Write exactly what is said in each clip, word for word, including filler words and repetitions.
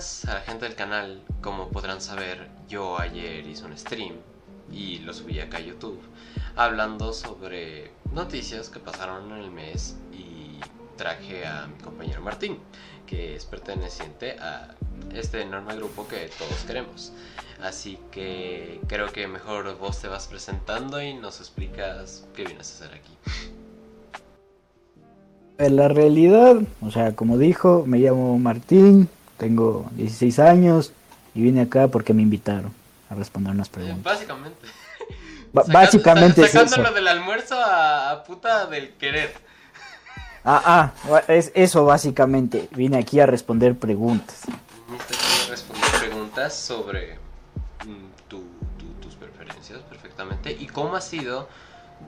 buenas a la gente del canal. Como podrán saber, yo ayer hice un stream y lo subí acá a YouTube hablando sobre noticias que pasaron en el mes y traje a mi compañero Martín, que es perteneciente a este enorme grupo que todos queremos. Así que creo que mejor vos te vas presentando y nos explicas qué vienes a hacer aquí. En la realidad, o sea, como dijo, me llamo Martín, tengo dieciséis años y vine acá porque me invitaron a responder unas preguntas. Básicamente. B- Sacando, básicamente sac- sacándolo es eso. Del almuerzo a, a puta del querer. Ah, ah, es eso básicamente. Vine aquí a responder preguntas. Viniste aquí a responder preguntas sobre tu, tu, tus preferencias, perfectamente. ¿Y cómo ha sido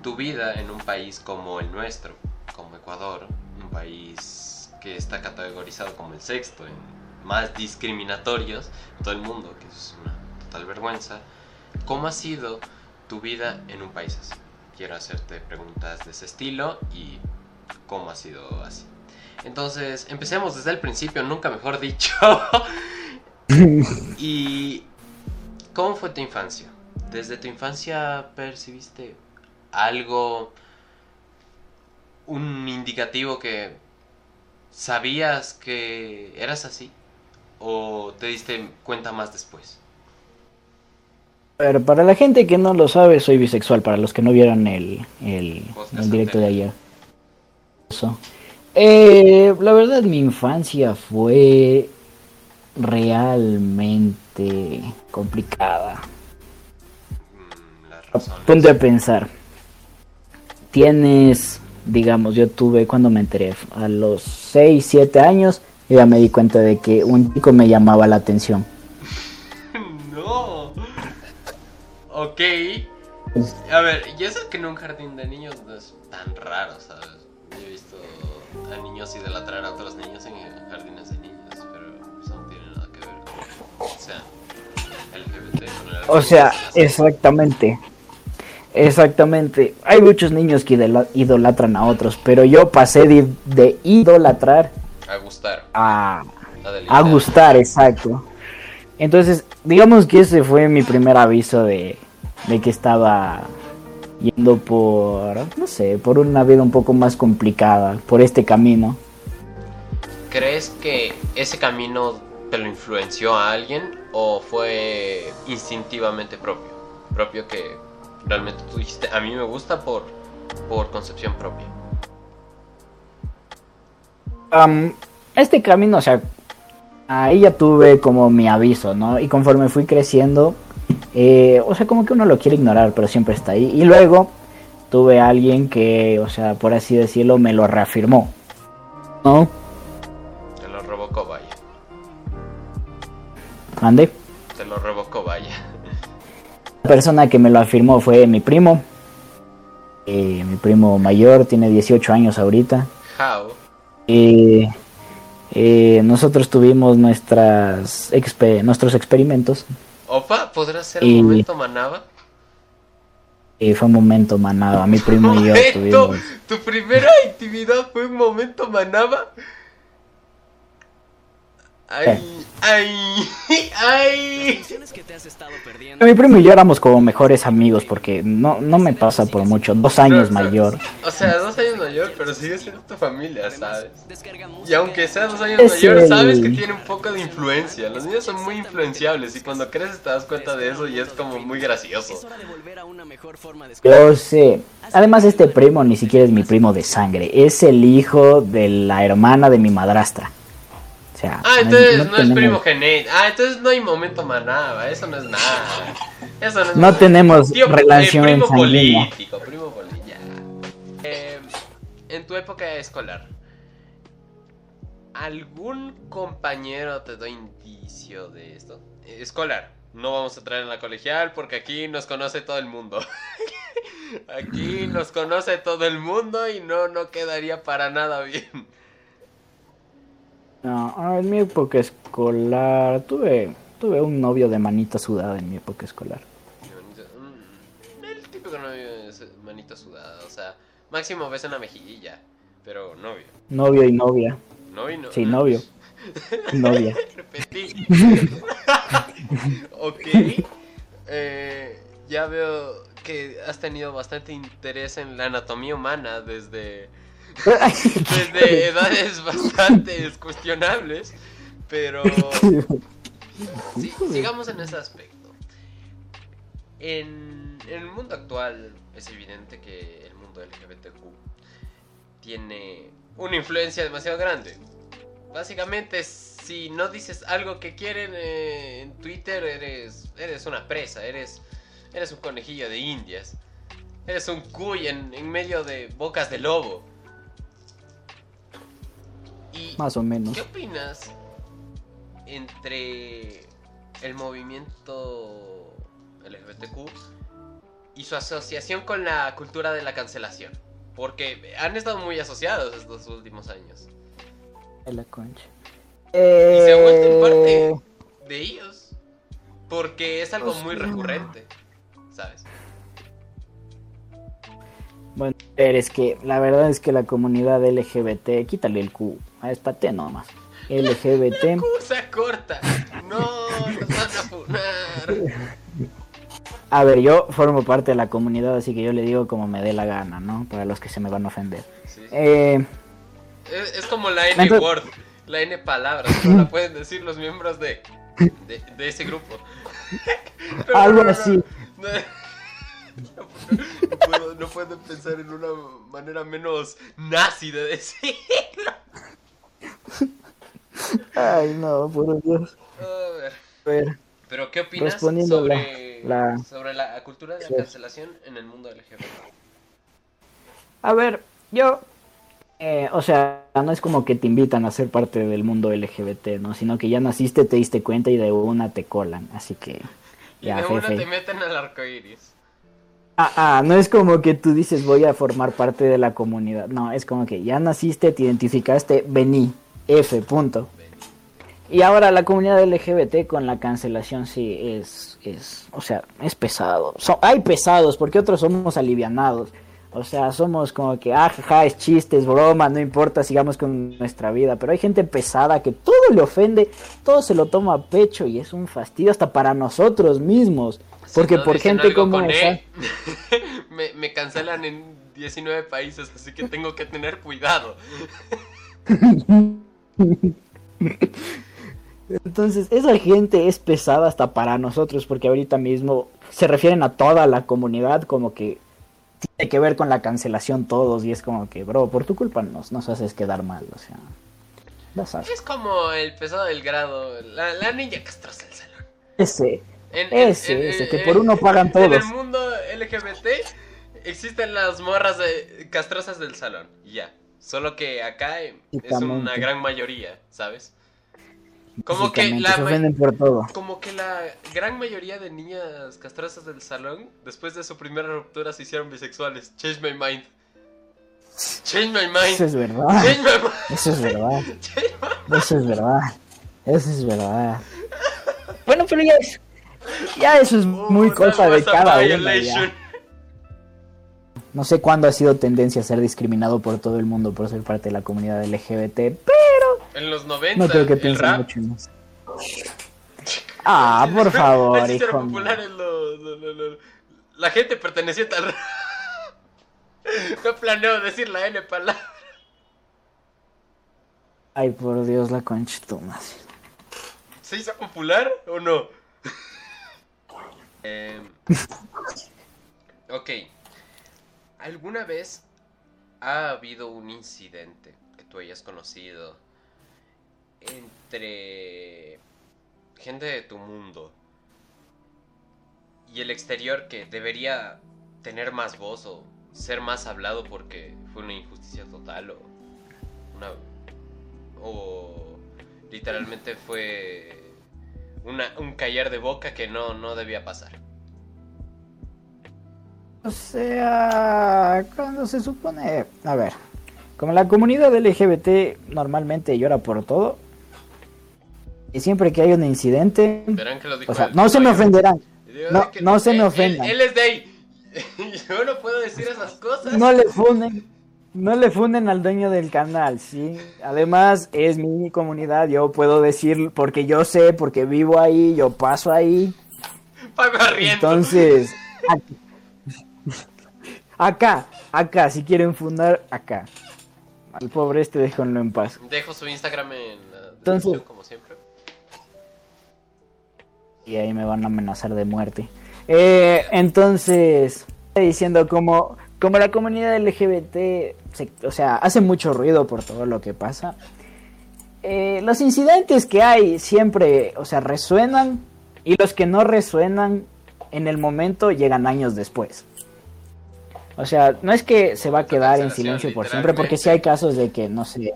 tu vida en un país como el nuestro, como Ecuador? Un país que está categorizado como el sexto en más discriminatorios en todo el mundo, que es una total vergüenza. ¿Cómo ha sido tu vida en un país así? Quiero hacerte preguntas de ese estilo y cómo ha sido así. Entonces, empecemos desde el principio, nunca mejor dicho. ¿Y cómo fue tu infancia? ¿Desde tu infancia percibiste algo, un indicativo que sabías que eras así, o te diste cuenta más después? Pero para la gente que no lo sabe, soy bisexual, para los que no vieron el, el, el directo de ayer. Eso. Eh, la verdad, mi infancia fue realmente complicada. Ponte a pensar. Tienes... Digamos, yo tuve, cuando me enteré, a los seis, siete años, ya me di cuenta de que un chico me llamaba la atención. No. Ok. A ver, yo sé que en un jardín de niños no es tan raro, ¿sabes? Yo he visto a niños idolatrar a otros niños en jardines de niños, pero eso no tiene nada que ver con, o sea, L G B T. Con el o sea, exactamente. Exactamente, hay muchos niños que idol- idolatran a otros, pero yo pasé de, de idolatrar a gustar, a, a gustar, exacto. Entonces, digamos que ese fue mi primer aviso de, de que estaba yendo por, no sé, por una vida un poco más complicada, por este camino. ¿Crees que ese camino te lo influenció a alguien o fue instintivamente propio? Propio que... Realmente tú dijiste, a mí me gusta por, por concepción propia. Um, este camino, o sea, ahí ya tuve como mi aviso, ¿no? Y conforme fui creciendo, eh, o sea, como que uno lo quiere ignorar, pero siempre está ahí. Y luego tuve a alguien que, o sea, por así decirlo, me lo reafirmó, ¿no? Te lo revocó, vaya. ¿Ande? Te lo revocó, vaya. La persona que me lo afirmó fue mi primo. Eh, mi primo mayor, tiene dieciocho años ahorita. How? Eh, eh, nosotros tuvimos nuestras exper- nuestros experimentos. Opa, ¿podrá ser un eh, momento manaba? Eh, fue un momento manaba, mi primo y yo tuvimos... ¿Tu primera intimidad fue un momento manaba? Ay, ay, ay. Mi primo y yo éramos como mejores amigos porque no, no me pasa por mucho, dos años pero, mayor. O sea, dos años mayor, pero sigue siendo tu familia, ¿sabes? Y aunque sea dos años es mayor, el... sabes que tiene un poco de influencia. Los niños son muy influenciables y cuando creces te das cuenta de eso y es como muy gracioso. Yo sé. Además, este primo ni siquiera es mi primo de sangre, es el hijo de la hermana de mi madrastra. O sea, ah, entonces no, no, no es tenemos... primo genético. Ah, entonces no hay momento manaba, eso no es nada. Eso no es no tenemos tío, relación eh, primo sanguínea. Político, primo político. Eh, en tu época escolar, ¿algún compañero te da indicio de esto? Eh, escolar, no vamos a traer en la colegial porque aquí nos conoce todo el mundo. Aquí nos conoce todo el mundo y no, no quedaría para nada bien. No, en mi época escolar tuve tuve un novio de manita sudada en mi época escolar. El típico novio es manita sudada, o sea, máximo beso en la mejilla, pero novio. Novio y novia. Novio y novia. Sí, novio. Novia. Repetí. Ok. Eh, ya veo que has tenido bastante interés en la anatomía humana desde, desde edades bastante cuestionables, pero sí, sigamos en ese aspecto. En, en el mundo actual es evidente que el mundo L G B T Q tiene una influencia demasiado grande. Básicamente, si no dices algo que quieren eh, en Twitter, eres eres una presa, eres eres un conejillo de indias, eres un cuy en, en medio de bocas de lobo. Y más o menos. ¿Qué opinas entre el movimiento L G B T Q y su asociación con la cultura de la cancelación? Porque han estado muy asociados estos últimos años. De la concha. Eh... Y se ha vuelto en parte de ellos. Porque es algo Hostia. muy recurrente, ¿sabes? Bueno, pero es que la verdad es que la comunidad L G B T, quítale el Q, es patea nomás. L G B T. La Q se corta. No, nos van a funar. A ver, yo formo parte de la comunidad, así que yo le digo como me dé la gana, ¿no? Para los que se me van a ofender. Sí. Eh... Es, es como la N Entonces... word, la N palabra, no la pueden decir los miembros de, de, de ese grupo. Pero algo no, así. No, no, no, puedo, no pueden pensar en una manera menos nazi de decirlo. Ay, no, por Dios. A ver. A ver. Pero, ¿qué opinas sobre la, la... sobre la cultura de la cancelación en el mundo L G B T? A ver, yo... Eh, o sea, no es como que te invitan a ser parte del mundo L G B T, ¿no? Sino que ya naciste, te diste cuenta y de una te colan, así que... Ya, y de jefe. Una te meten al arcoiris. Ah, ah, no es como que tú dices voy a formar parte de la comunidad. No, es como que ya naciste, te identificaste, vení, F, punto. Vení. Y ahora la comunidad L G B T con la cancelación sí es... es o sea, es pesado. Son, hay pesados, porque otros somos alivianados. O sea, somos como que, ah, jaja, es chiste, es broma, no importa, sigamos con nuestra vida. Pero hay gente pesada que todo le ofende, todo se lo toma a pecho y es un fastidio hasta para nosotros mismos. Porque si no por gente como esa... me, me cancelan en diecinueve países, así que tengo que tener cuidado. Entonces, esa gente es pesada hasta para nosotros, porque ahorita mismo se refieren a toda la comunidad como que... tiene que ver con la cancelación todos y es como que, bro, por tu culpa nos, nos haces quedar mal, o sea, das asco. Es como el pesado del grado, la, la niña castrosa del salón. Ese, en, ese, en, ese, en, que por uno pagan en, todos. En el mundo L G B T existen las morras de, castrosas del salón, ya, solo que acá es una gran mayoría, ¿sabes? Como que, la se ofenden por todo. Como que la gran mayoría de niñas castrosas del salón, después de su primera ruptura, se hicieron bisexuales. Change my mind. Change my mind. Eso es verdad. Change my mind. Eso es verdad. Eso es verdad. Eso es verdad. Bueno, pero ya es. Ya eso es oh, muy cosa de cada uno. No sé cuándo ha sido tendencia a ser discriminado por todo el mundo por ser parte de la comunidad L G B T, pero... En los noventa, no creo que el rap... Mucho más. Ah, por favor, hijo. Así era popular en lo, lo, lo, lo. La gente pertenecía al rap. No planeo decir la N palabra. Ay, por Dios, la conchetumas. ¿Se hizo popular o no? eh... Ok. ¿Alguna vez ha habido un incidente que tú hayas conocido entre gente de tu mundo y el exterior que debería tener más voz o ser más hablado porque fue una injusticia total o una o literalmente fue una, un callar de boca que no, no debía pasar? O sea, cuando se supone... A ver, como la comunidad L G B T normalmente llora por todo, y siempre que hay un incidente... Verán que lo dijo, o sea, no se me ofenderán. No, que, no se eh, me ofendan. Él, él es de ahí. Yo no puedo decir esas cosas. No le funen. No le funden al dueño del canal, ¿sí? Además, es mi comunidad, yo puedo decir, porque yo sé, porque vivo ahí, yo paso ahí. Entonces, acá, acá, si quieren fundar, acá. Al pobre este, déjenlo en paz. Dejo su Instagram en la descripción, como siempre. Y ahí me van a amenazar de muerte. Eh, entonces, diciendo como... Como la comunidad L G B T, se, o sea, hace mucho ruido por todo lo que pasa. Eh, los incidentes que hay siempre, o sea, resuenan. Y los que no resuenan en el momento llegan años después. O sea, no es que se va a quedar en silencio por siempre. Porque sí hay casos de que, no sé...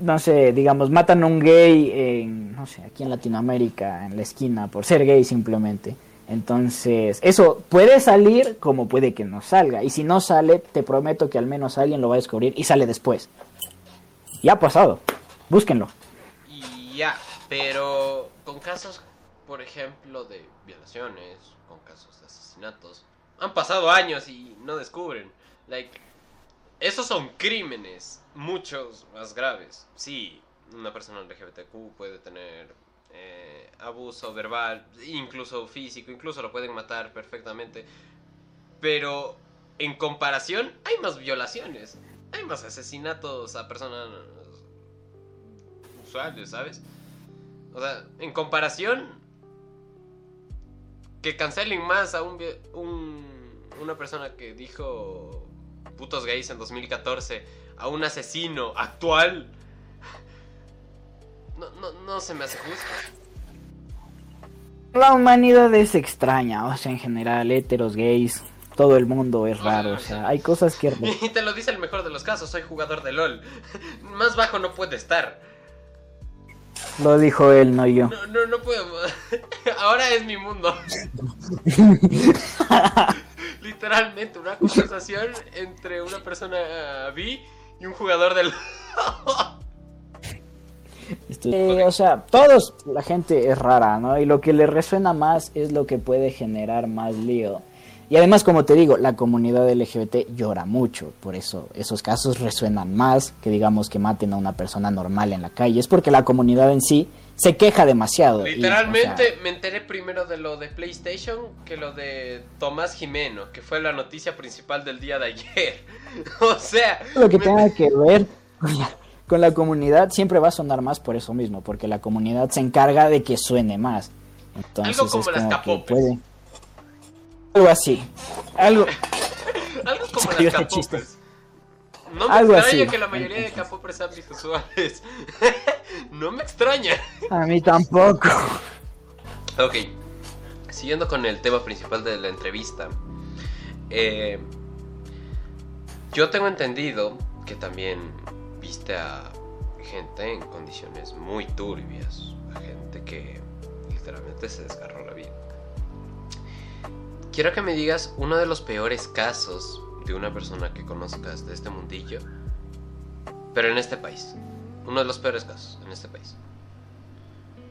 No sé, digamos, matan a un gay en, no sé, aquí en Latinoamérica, en la esquina, por ser gay simplemente. Entonces, eso puede salir como puede que no salga. Y si no sale, te prometo que al menos alguien lo va a descubrir y sale después. Ya ha pasado. Búsquenlo. Ya, pero con casos, por ejemplo, de violaciones, con casos de asesinatos, han pasado años y no descubren. Like, esos son crímenes, muchos más graves. Sí, una persona L G B T Q puede tener... Eh, abuso verbal, incluso físico, incluso lo pueden matar perfectamente. Pero en comparación hay más violaciones, hay más asesinatos a personas usuales, ¿sabes? O sea, en comparación, que cancelen más a un, un una persona que dijo putos gays en dos mil catorce a un asesino actual. No, no, no se me hace justo. La humanidad es extraña, o sea, en general, héteros, gays, todo el mundo es raro, o sea, hay cosas que... Y te lo dice el mejor de los casos, soy jugador de LOL. Más bajo no puede estar. Lo dijo él, no yo. No, no, no puedo. Ahora es mi mundo. Literalmente, una conversación entre una persona bi y un jugador de LOL. Eh, o sea, todos, la gente es rara, ¿no? Y lo que le resuena más es lo que puede generar más lío. Y además, como te digo, la comunidad L G B T llora mucho. Por eso esos casos resuenan más que, digamos, que maten a una persona normal en la calle. Es porque la comunidad en sí se queja demasiado. Literalmente, y, o sea... me enteré primero de lo de PlayStation que lo de Tomás Jimeno, que fue la noticia principal del día de ayer. O sea... Lo que me... tenga que ver... Con la comunidad siempre va a sonar más por eso mismo, porque la comunidad se encarga de que suene más. Entonces, algo como, es como las capopes. Puede... Algo así. Algo, algo como las capopes. No me algo extraña así. Que la mayoría de capopes sean bisexuales. No me extraña. A mí tampoco. Ok. Siguiendo con el tema principal de la entrevista. Eh, yo tengo entendido que también... Viste a gente en condiciones muy turbias, a gente que literalmente se desgarró la vida. Quiero que me digas uno de los peores casos de una persona que conozcas de este mundillo, pero en este país. Uno de los peores casos en este país.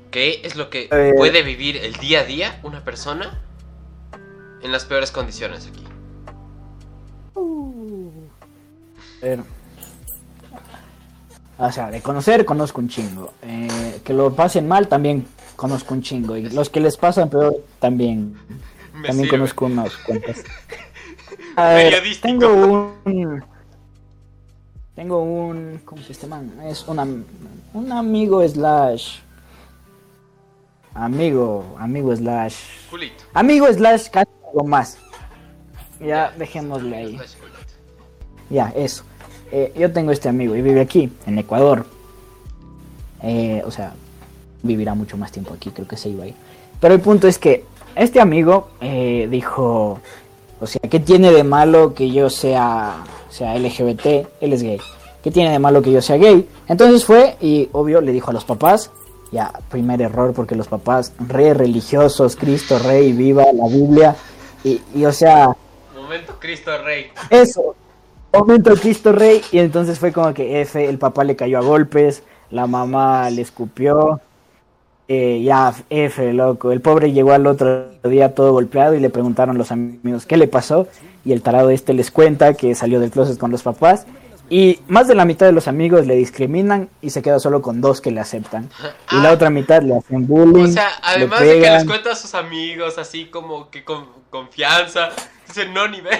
¿Qué es lo que puede vivir el día a día una persona en las peores condiciones aquí? Uh, eh. O sea, de conocer, conozco un chingo. Eh, que lo pasen mal, también conozco un chingo. Y los que les pasan peor, también. Me también sirve. Conozco unos cuantos. A ver, tengo un... Tengo un... ¿Cómo se llama? Es una, un amigo slash... Amigo, amigo slash... Culito. Amigo slash casi algo más. Ya, dejémosle ahí. Ya, eso. Eh, yo tengo este amigo y vive aquí, en Ecuador. Eh, o sea, vivirá mucho más tiempo aquí, creo que se iba ahí. Pero el punto es que este amigo eh, dijo, o sea, ¿qué tiene de malo que yo sea, sea L G B T? Él es gay. ¿Qué tiene de malo que yo sea gay? Entonces fue y, obvio, le dijo a los papás. Ya, primer error, porque los papás re religiosos, Cristo Rey, viva la Biblia. Y, y o sea... Momento Cristo Rey. Eso. Momento Cristo Rey, y entonces fue como que F, el papá le cayó a golpes, la mamá le escupió, Eh, ya, F, loco. El pobre llegó al otro día todo golpeado y le preguntaron a los amigos qué le pasó. Y el tarado este les cuenta que salió del closet con los papás. Y más de la mitad de los amigos le discriminan y se queda solo con dos que le aceptan. Y ah, la otra mitad le hacen bullying. O sea, además de que les cuenta a sus amigos así como que con confianza, dicen no ni ver.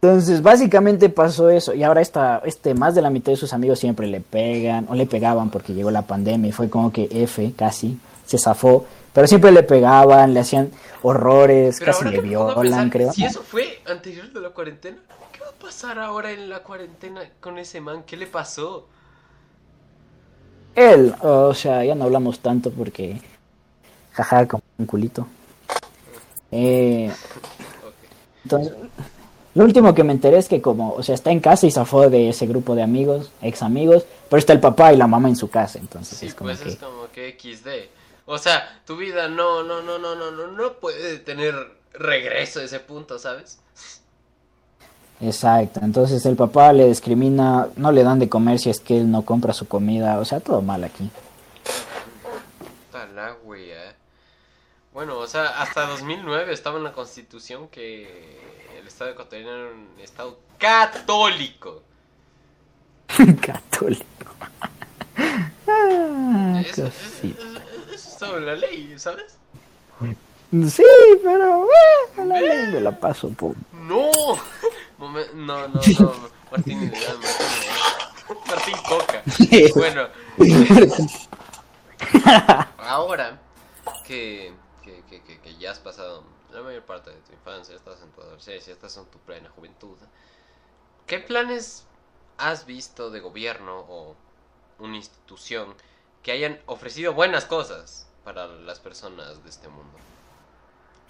Entonces, básicamente pasó eso. Y ahora esta, este, más de la mitad de sus amigos siempre le pegan, o le pegaban porque llegó la pandemia y fue como que F, casi, se zafó. Pero siempre le pegaban, le hacían horrores, pero casi le violan, creo. Si eso fue anterior de la cuarentena, ¿qué va a pasar ahora en la cuarentena con ese man? ¿Qué le pasó? Él, o sea, ya no hablamos tanto porque jaja, como un culito. Eh, okay. Entonces... Lo último que me enteré es que como, o sea, está en casa y zafó de ese grupo de amigos, ex amigos, pero está el papá y la mamá en su casa, entonces sí, es como pues que... es como que equis de. O sea, tu vida no, no, no, no, no, no, no puede tener regreso a ese punto, ¿sabes? Exacto, entonces el papá le discrimina, no le dan de comer si es que él no compra su comida, o sea, todo mal aquí. Talá, güey, eh. Bueno, o sea, hasta dos mil nueve estaba en la Constitución que... el Estado ecuatoriano era un Estado católico. Católico. Ah, eso, eso, eso estaba en la ley, ¿sabes? Sí, pero eh, la ¿Eh? ley me la paso por... No. Momen- no, no, no. Martín, Martín, Martín Coca. Bueno. Ahora que, que, que, que, que ya has pasado... la mayor parte de tu infancia, estás en tu adolescencia, estás en tu plena juventud. ¿Qué planes has visto de gobierno o una institución que hayan ofrecido buenas cosas para las personas de este mundo?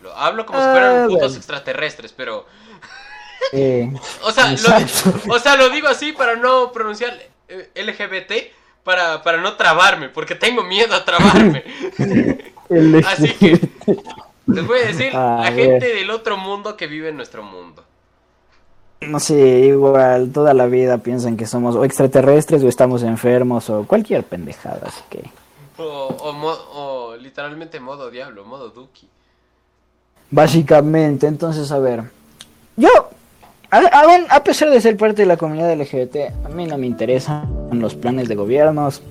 Lo hablo como ah, si fueran putos bueno. extraterrestres, pero... Eh, o, sea, lo, o sea, lo digo así para no pronunciar L G B T, para, para no trabarme, porque tengo miedo a trabarme. Así que... les voy a decir a, a gente del otro mundo que vive en nuestro mundo. No sé, igual toda la vida piensan que somos o extraterrestres o estamos enfermos o cualquier pendejada, así que... O, o, mo- o literalmente modo diablo, modo Duki. Básicamente, entonces, a ver... Yo, a, a, ver, a pesar de ser parte de la comunidad L G B T, a mí no me interesan los planes de gobiernos,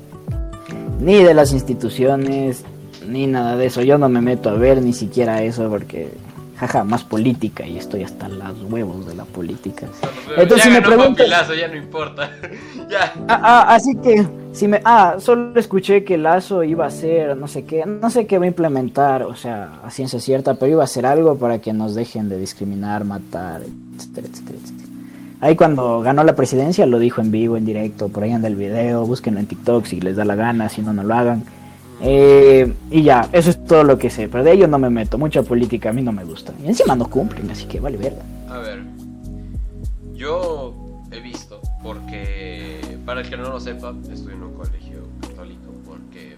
ni de las instituciones... ni nada de eso, yo no me meto a ver ni siquiera eso porque, jaja, más política y estoy hasta los huevos de la política. Entonces ya me pregunto, Papi Lazo, ya no importa. Ya. Ah, ah, así que, si me, ah, solo escuché que Lazo iba a hacer, no sé qué, no sé qué va a implementar, o sea, a ciencia cierta, pero iba a hacer algo para que nos dejen de discriminar, matar, etcétera, etcétera, etcétera. Ahí cuando ganó la presidencia lo dijo en vivo, en directo, por ahí anda el video, búsquenlo en TikTok si les da la gana, si no, no lo hagan. Eh, y ya, eso es todo lo que sé, pero de ello no me meto, mucha política a mí no me gusta. Y encima no cumplen, así que vale verga. A ver, yo he visto, porque para el que no lo sepa, estoy en un colegio católico, porque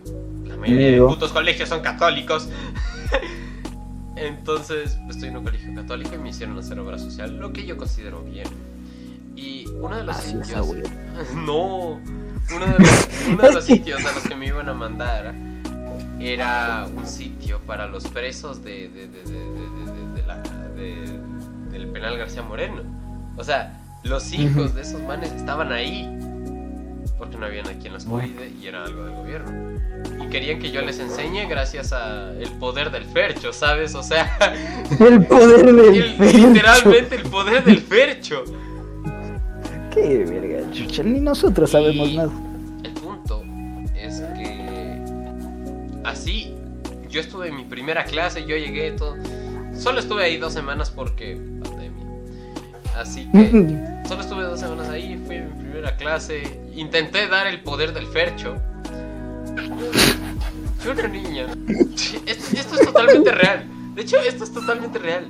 la mayoría de putos colegios son católicos. Entonces, estoy en un colegio católico y me hicieron hacer obra social, lo que yo considero bien. Y uno de los así sitios... abuelo. No, uno de los, uno de los sitios a los que me iban a mandar era un sitio para los presos de, de, de, de, de, de, de la, de, del penal García Moreno. O sea, los hijos de esos manes estaban ahí porque no habían a quien los cuide y era algo del gobierno. Y querían que yo les enseñe gracias al poder del Fercho, ¿sabes? O sea, el poder del el, Fercho. Literalmente el poder del Fercho. Qué verga, chucha, ni nosotros sabemos y nada. El punto es que así, yo estuve en mi primera clase, yo llegué todo. Solo estuve ahí dos semanas porque pandemia. Así que solo estuve dos semanas ahí, fui en mi primera clase, intenté dar el poder del Fercho. Yo era niña. Esto, esto es totalmente real. De hecho, esto es totalmente real.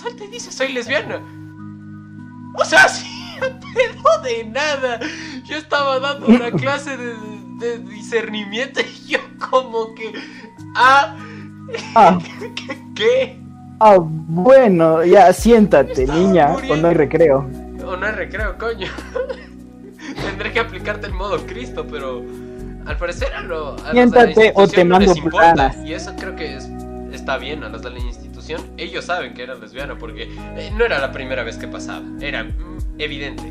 Salta y dice, soy lesbiana. O sea, sí. Pero de nada, yo estaba dando una clase de, de discernimiento y yo como que... Ah, ah ¿qué, qué, ¿qué? Ah, bueno, ya siéntate niña, muriendo. O no hay recreo. O no hay recreo, coño. Tendré que aplicarte el modo Cristo, pero... Al parecer a, lo, a los de la o te no mando les importa planas. Y eso creo que es, está bien. A los de la institución, ellos saben que era lesbiana, porque eh, no era la primera vez que pasaba. Era mm, evidente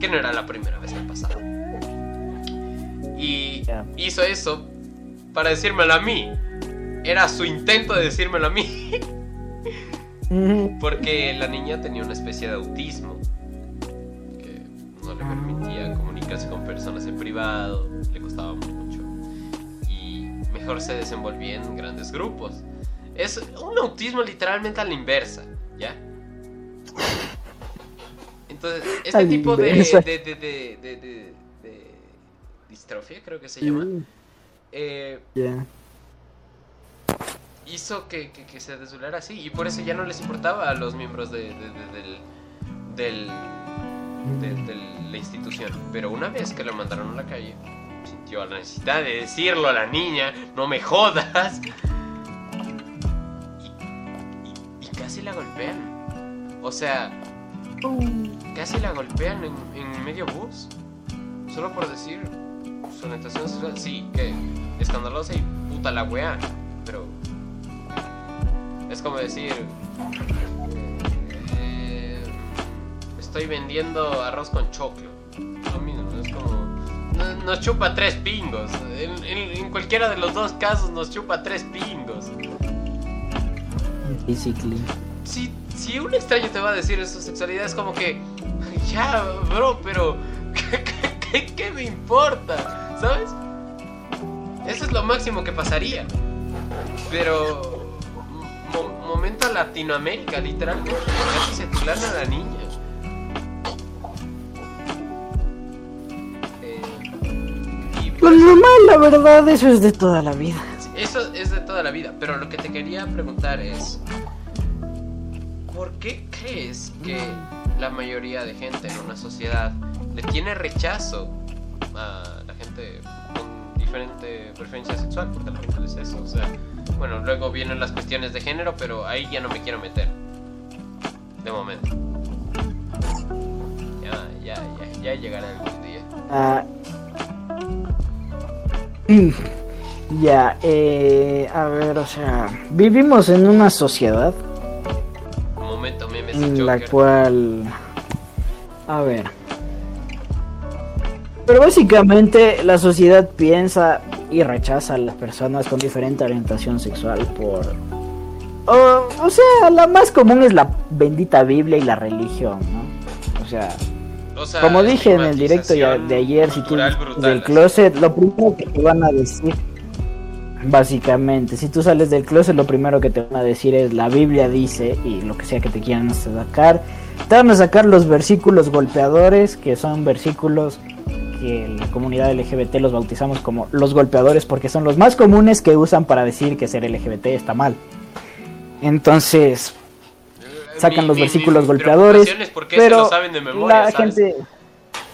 que no era la primera vez que pasaba. Y yeah. hizo eso para decírmelo a mí. Era su intento de decírmelo a mí. Porque la niña tenía una especie de autismo que no le permitía comunicarse con personas en privado, le costaba mucho, y mejor se desenvolvía en grandes grupos. Es un autismo literalmente a la inversa, ¿ya? Entonces, este tipo de, de, de, de, de, de, de distrofia, creo que se llama, eh, yeah. hizo que, que, que se desvelara así, y por eso ya no les importaba a los miembros de, de, de, de, de, de, de, de la institución. Pero una vez que lo mandaron a la calle, sintió la necesidad de decirlo a la niña, no me jodas, y, y, y casi la golpean. O sea, casi la golpean en, en medio bus, solo por decir su orientación sexual. Sí, que escandalosa y puta la weá, pero es como decir, eh, estoy vendiendo arroz con choclo. Lo mismo, es como, nos, nos chupa tres pingos. En, en, en cualquiera de los dos casos nos chupa tres pingos. Basically. Si, si un extraño te va a decir su sexualidad, es como que, ya, bro, pero ¿qué, qué, qué, qué me importa? ¿Sabes? Eso es lo máximo que pasaría. Pero... momento Latinoamérica, literalmente casi se tularon a la niña. Eh, y pues, pues lo mal, la verdad, eso es de toda la vida. Eso es de toda la vida, pero lo que te quería preguntar es, ¿por qué crees que la mayoría de gente en una sociedad le tiene rechazo a la gente con diferente preferencia sexual? Porque la verdad es eso, o sea... Bueno, luego vienen las cuestiones de género, pero ahí ya no me quiero meter. De momento. Ya, ya, ya, ya llegará algún día. Uh, ya, eh, a ver, o sea, vivimos en una sociedad. Un momento, memes y Joker. La cual, a ver. Pero básicamente la sociedad piensa y rechaza a las personas con diferente orientación sexual por... O, o sea, la más común es la bendita Biblia y la religión, ¿no? O sea, o sea como dije en el directo de ayer, si tú sales del closet, lo primero que te van a decir, básicamente, si tú sales del closet, lo primero que te van a decir es la Biblia dice, y lo que sea que te quieran sacar. Te van a sacar los versículos golpeadores, que son versículos... que la comunidad L G B T los bautizamos como los golpeadores porque son los más comunes que usan para decir que ser L G B T está mal. Entonces sacan mi, los mi, versículos mi, golpeadores, pero lo saben de memoria, la ¿sabes? Gente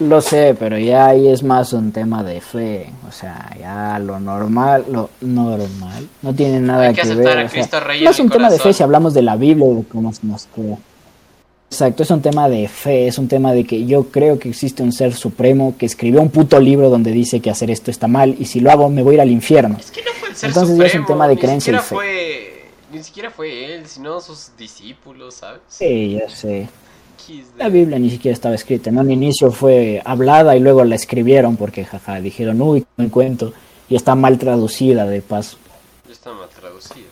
lo sé, pero ya ahí es más un tema de fe, o sea, ya lo normal, lo normal no tiene nada que, que ver. O sea, no es un corazón. Tema de fe si hablamos de la Biblia y de cómo se nos crea. Exacto, es un tema de fe, es un tema de que yo creo que existe un ser supremo que escribió un puto libro donde dice que hacer esto está mal y si lo hago me voy a ir al infierno. Es que no fue el ser Entonces supremo, es un tema de creencia y fe. Fue, ni siquiera fue él, sino sus discípulos, ¿sabes? Sí, ya sé. La Biblia ni siquiera estaba escrita, ¿no? En inicio fue hablada y luego la escribieron porque jaja, dijeron, uy, me cuento, y está mal traducida de paso. Está mal traducida.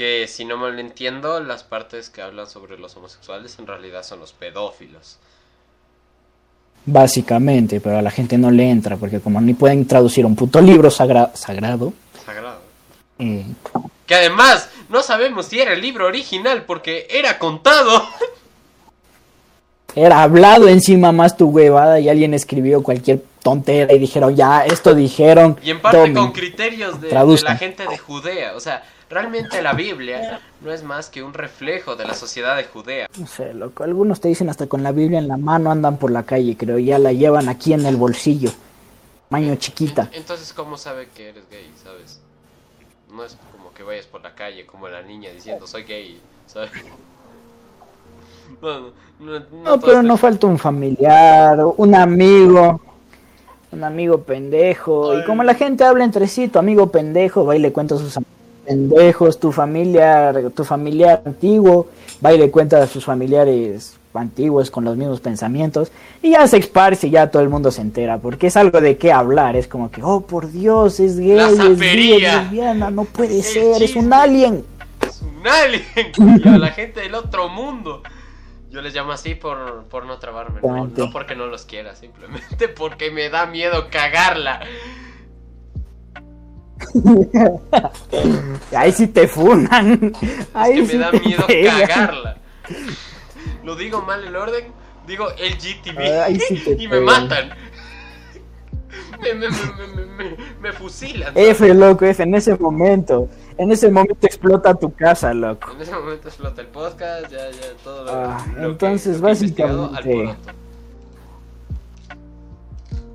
Que si no mal entiendo, las partes que hablan sobre los homosexuales en realidad son los pedófilos. Básicamente, pero a la gente no le entra, porque como ni pueden traducir un puto libro sagra- sagrado... Sagrado. Eh... Que además, no sabemos si era el libro original, porque era contado. Era hablado encima más tu huevada y alguien escribió cualquier tontera y dijeron, ya, esto dijeron... Y en parte tomen, con criterios de, de la gente de Judea, o sea... Realmente la Biblia no es más que un reflejo de la sociedad de Judea. No sé, loco, algunos te dicen hasta con la Biblia en la mano andan por la calle, creo, ya la llevan aquí en el bolsillo, tamaño chiquita. Entonces, ¿cómo sabe que eres gay, sabes? No es como que vayas por la calle como la niña diciendo, soy gay, ¿sabes? No, no, no, no, no pero no falta un familiar, un amigo... un amigo pendejo. Ay. Y como la gente habla entre sí, tu amigo pendejo va y le cuenta a sus amigos pendejos, tu familiar, tu familiar antiguo va y le cuenta a sus familiares antiguos con los mismos pensamientos, y ya se esparce y ya todo el mundo se entera, porque es algo de qué hablar. Es como que, oh por Dios, es gay, es gay, es lesbiana, no puede ser, es un alien. Es un alien, y a la gente del otro mundo. Yo les llamo así por, por no trabarme, ¿no? No porque no los quiera, simplemente porque me da miedo cagarla. Ahí sí te funan. Ahí es que sí me da miedo pegan. Cagarla. Lo digo mal el orden, digo L G T B sí y me matan. Me, me, me, me, me, me fusilan. F, loco, F, en ese momento. En ese momento explota tu casa, loco. En ese momento explota el podcast, ya, ya, todo lo, ah, lo entonces, que, lo básicamente, que he investigado al producto.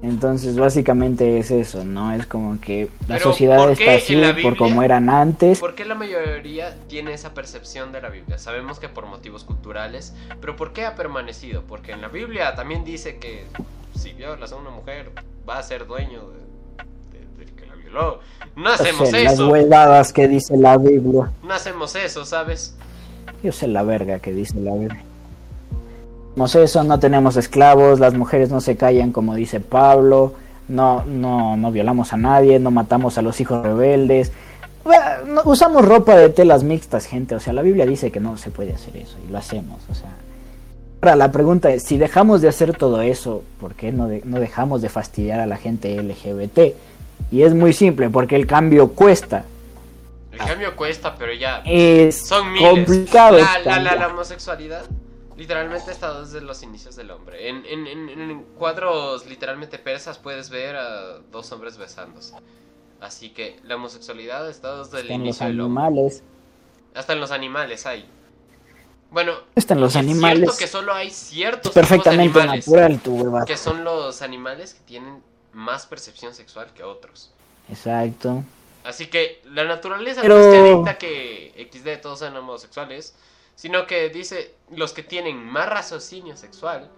Entonces, básicamente es eso, ¿no? Es como que la Pero sociedad está así Biblia, por como eran antes. ¿Por qué la mayoría tiene esa percepción de la Biblia? Sabemos que por motivos culturales, pero ¿por qué ha permanecido? Porque en la Biblia también dice que si violas a una mujer, va a ser dueño de, de, de que la violó. No hacemos o sea, eso. Las huevadas que dice la Biblia. No hacemos eso, ¿sabes? Yo sé la verga que dice la Biblia. No sé eso, no tenemos esclavos, las mujeres no se callan como dice Pablo, no, no, no violamos a nadie, no matamos a los hijos rebeldes, bueno, usamos ropa de telas mixtas, gente, o sea, la Biblia dice que no se puede hacer eso y lo hacemos, o sea. Ahora la pregunta es, si dejamos de hacer todo eso, ¿por qué no, de, no dejamos de fastidiar a la gente L G B T? Y es muy simple, porque el cambio cuesta. El cambio cuesta, pero ya es son miles. Complicado la, la, la, la homosexualidad. Literalmente está desde los inicios del hombre. En, en, en, en cuadros literalmente persas puedes ver a dos hombres besándose. Así que la homosexualidad está desde el inicio del hombre. Hasta en los animales. Hasta en los animales hay. Bueno, hasta en los animales. Es cierto que solo hay ciertos perfectamente natural tu huevada. Que son los animales que tienen más percepción sexual que otros. Exacto. Así que la naturaleza Pero... no es que dicta que equis de todos sean homosexuales, sino que dice los que tienen más raciocinio sexual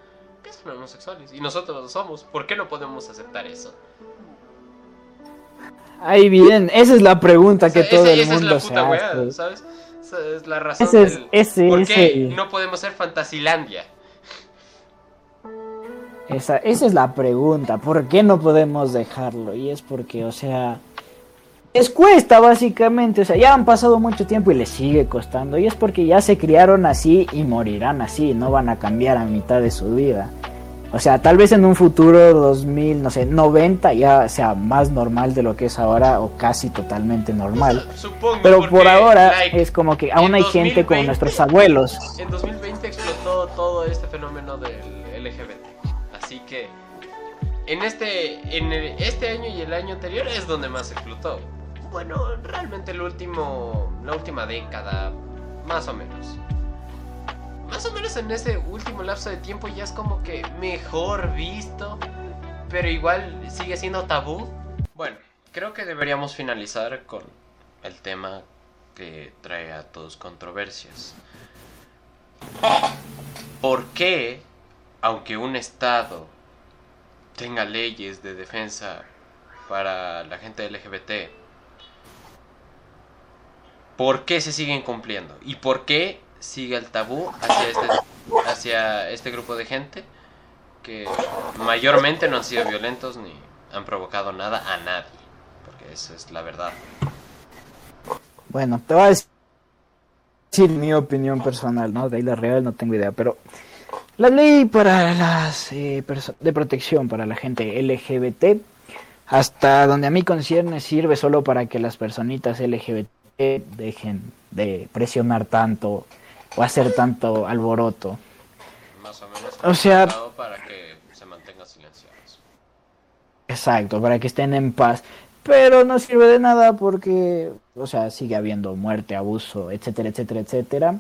que son homosexuales y nosotros lo somos. ¿Por qué no podemos aceptar eso? Ahí bien, esa es la pregunta que o sea, todo ese, el esa mundo es la puta se weá, hace. ¿Sabes? Esa es la razón. Ese es, del, ese, ¿Por ese, qué ese. no podemos ser Fantasilandia? Esa, esa es la pregunta. ¿Por qué no podemos dejarlo? Y es porque, o sea, les cuesta básicamente, o sea, ya han pasado mucho tiempo y les sigue costando, y es porque ya se criaron así y morirán así, no van a cambiar a mitad de su vida. O sea, tal vez en un futuro dos mil, no sé, noventa ya sea más normal de lo que es ahora o casi totalmente normal. Supongo, pero por ahora like, es como que aún hay dos mil veinte, gente como nuestros abuelos. En dos mil veinte explotó todo este fenómeno del L G B T, así que en este en el, este año y el año anterior es donde más explotó. Bueno, realmente el último, la última década, más o menos. Más o menos en ese último lapso de tiempo ya es como que mejor visto, pero igual sigue siendo tabú. Bueno, creo que deberíamos finalizar con el tema que trae a todos controversias. ¿Por qué, aunque un estado tenga leyes de defensa para la gente L G B T, por qué se siguen cumpliendo? ¿Y por qué sigue el tabú hacia este, hacia este grupo de gente que mayormente no han sido violentos ni han provocado nada a nadie? Porque esa es la verdad. Bueno, te voy a decir mi opinión personal, ¿no? De ahí la real no tengo idea, pero la ley para las eh, perso- de protección para la gente L G B T, hasta donde a mí concierne, sirve solo para que las personitas L G B T dejen de presionar tanto o hacer tanto alboroto. Más o menos. O sea, para que se mantengan silenciados. Exacto, para que estén en paz. Pero no sirve de nada porque, o sea, sigue habiendo muerte, abuso, etcétera, etcétera, etcétera.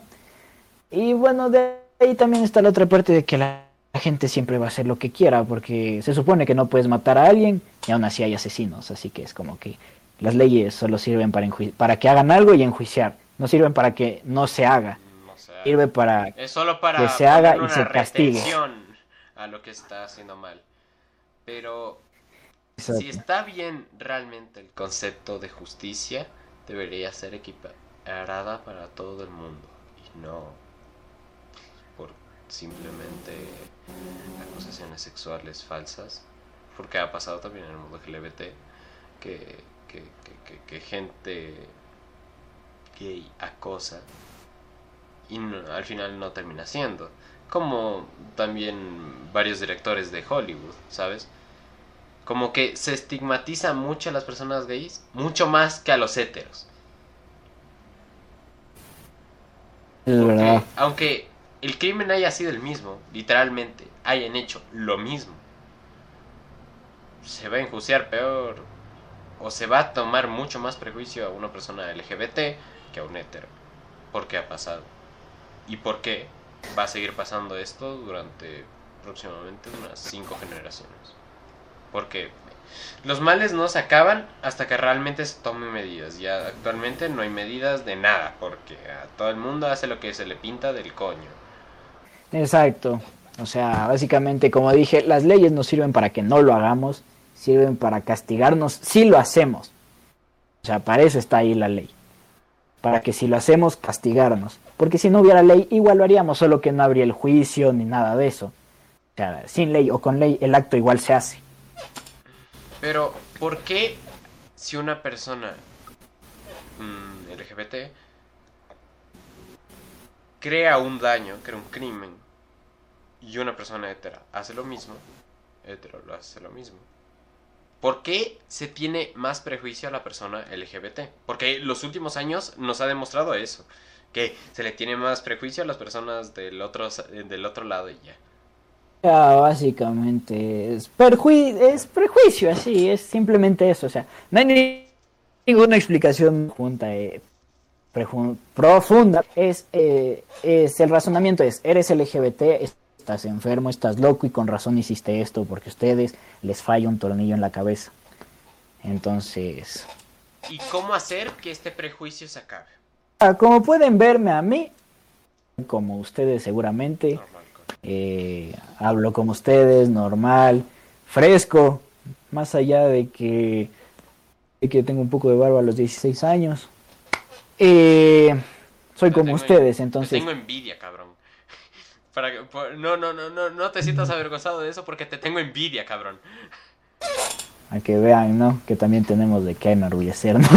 Y bueno, de ahí también está la otra parte de que la gente siempre va a hacer lo que quiera, porque se supone que no puedes matar a alguien y aún así hay asesinos, así que es como que las leyes solo sirven para enjuici- para que hagan algo y enjuiciar. No sirven para que no se haga. No se haga. Sirve para, es solo para que se haga y se castigue. A lo que está haciendo mal. Pero Exacto. Si está bien realmente el concepto de justicia, debería ser equiparada para todo el mundo y no por simplemente acusaciones sexuales falsas, porque ha pasado también en el mundo L G B T que, que, que, que, que gente gay acosa y no, al final no termina siendo, como también varios directores de Hollywood, ¿sabes? Como que se estigmatiza mucho a las personas gays, mucho más que a los héteros. Porque, aunque el crimen haya sido el mismo, literalmente, hayan hecho lo mismo, se va a enjuiciar peor, o se va a tomar mucho más prejuicio a una persona L G B T que a un hétero, porque ha pasado. ¿Y por qué va a seguir pasando esto durante aproximadamente unas cinco generaciones? Porque los males no se acaban hasta que realmente se tomen medidas. Ya actualmente no hay medidas de nada, porque a todo el mundo hace lo que se le pinta del coño. Exacto. O sea, básicamente, como dije, las leyes no sirven para que no lo hagamos, sirven para castigarnos si lo hacemos. O sea, para eso está ahí la ley. Para que si lo hacemos, castigarnos. Porque si no hubiera ley, igual lo haríamos, solo que no habría el juicio ni nada de eso. O sea, sin ley o con ley, el acto igual se hace. Pero, ¿por qué si una persona mmm, L G B T crea un daño, crea un crimen, y una persona hetero hace lo mismo, hetero lo hace lo mismo? ¿Por qué se tiene más prejuicio a la persona L G B T? Porque los últimos años nos ha demostrado eso, que se le tiene más prejuicio a las personas del otro, del otro lado y ya. Ya, básicamente es, perju- es prejuicio, así, es simplemente eso. O sea, no hay ni- ninguna explicación junta, eh, preju- profunda. Es, eh, es el razonamiento es, eres L G B T, es- estás enfermo, estás loco y con razón hiciste esto porque a ustedes les falla un tornillo en la cabeza. Entonces... ¿Y cómo hacer que este prejuicio se acabe? Ah, como pueden verme a mí, como ustedes seguramente, normal, eh, hablo como ustedes, normal, fresco, más allá de que, de que tengo un poco de barba a los dieciséis años. Eh, soy yo como ustedes, en, entonces... Tengo envidia, cabrón. Para que, por, no, no, no, no, no te sientas avergonzado de eso porque te tengo envidia, cabrón. A que vean, ¿no? Que también tenemos de qué enorgullecernos.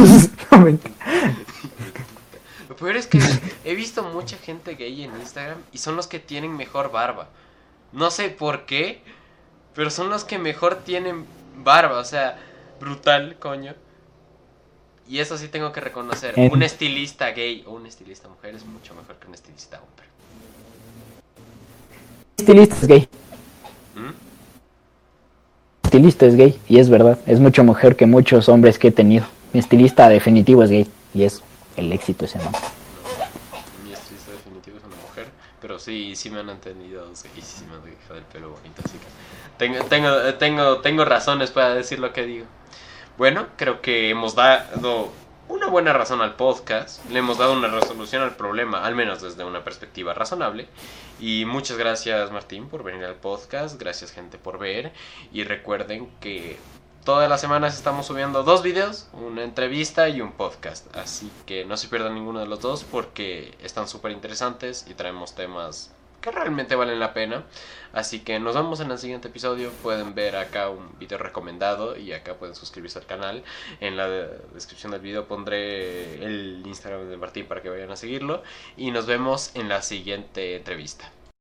Lo peor es que he visto mucha gente gay en Instagram y son los que tienen mejor barba. No sé por qué, pero son los que mejor tienen barba, o sea, brutal, coño. Y eso sí tengo que reconocer, en... un estilista gay o un estilista mujer es mucho mejor que un estilista hombre. Estilista es gay. ¿Mm? Estilista es gay, y es verdad. Es mucho mejor que muchos hombres que he tenido. Mi estilista definitivo es gay, y es el éxito ese nombre. No, mi estilista definitivo es una mujer, pero sí, sí me han entendido, sí, sí me han dejado el pelo bonito, así que tengo, tengo, tengo, tengo razones para decir lo que digo. Bueno, creo que hemos dado una buena razón al podcast, le hemos dado una resolución al problema, al menos desde una perspectiva razonable. Y muchas gracias, Martín, por venir al podcast. Gracias, gente, por ver. Y recuerden que todas las semanas estamos subiendo dos videos, una entrevista y un podcast. Así que no se pierdan ninguno de los dos porque están súper interesantes y traemos temas que realmente valen la pena. Así que nos vemos en el siguiente episodio. Pueden ver acá un video recomendado y acá pueden suscribirse al canal. En la de- descripción del video pondré el Instagram de Martín para que vayan a seguirlo. Y nos vemos en la siguiente entrevista.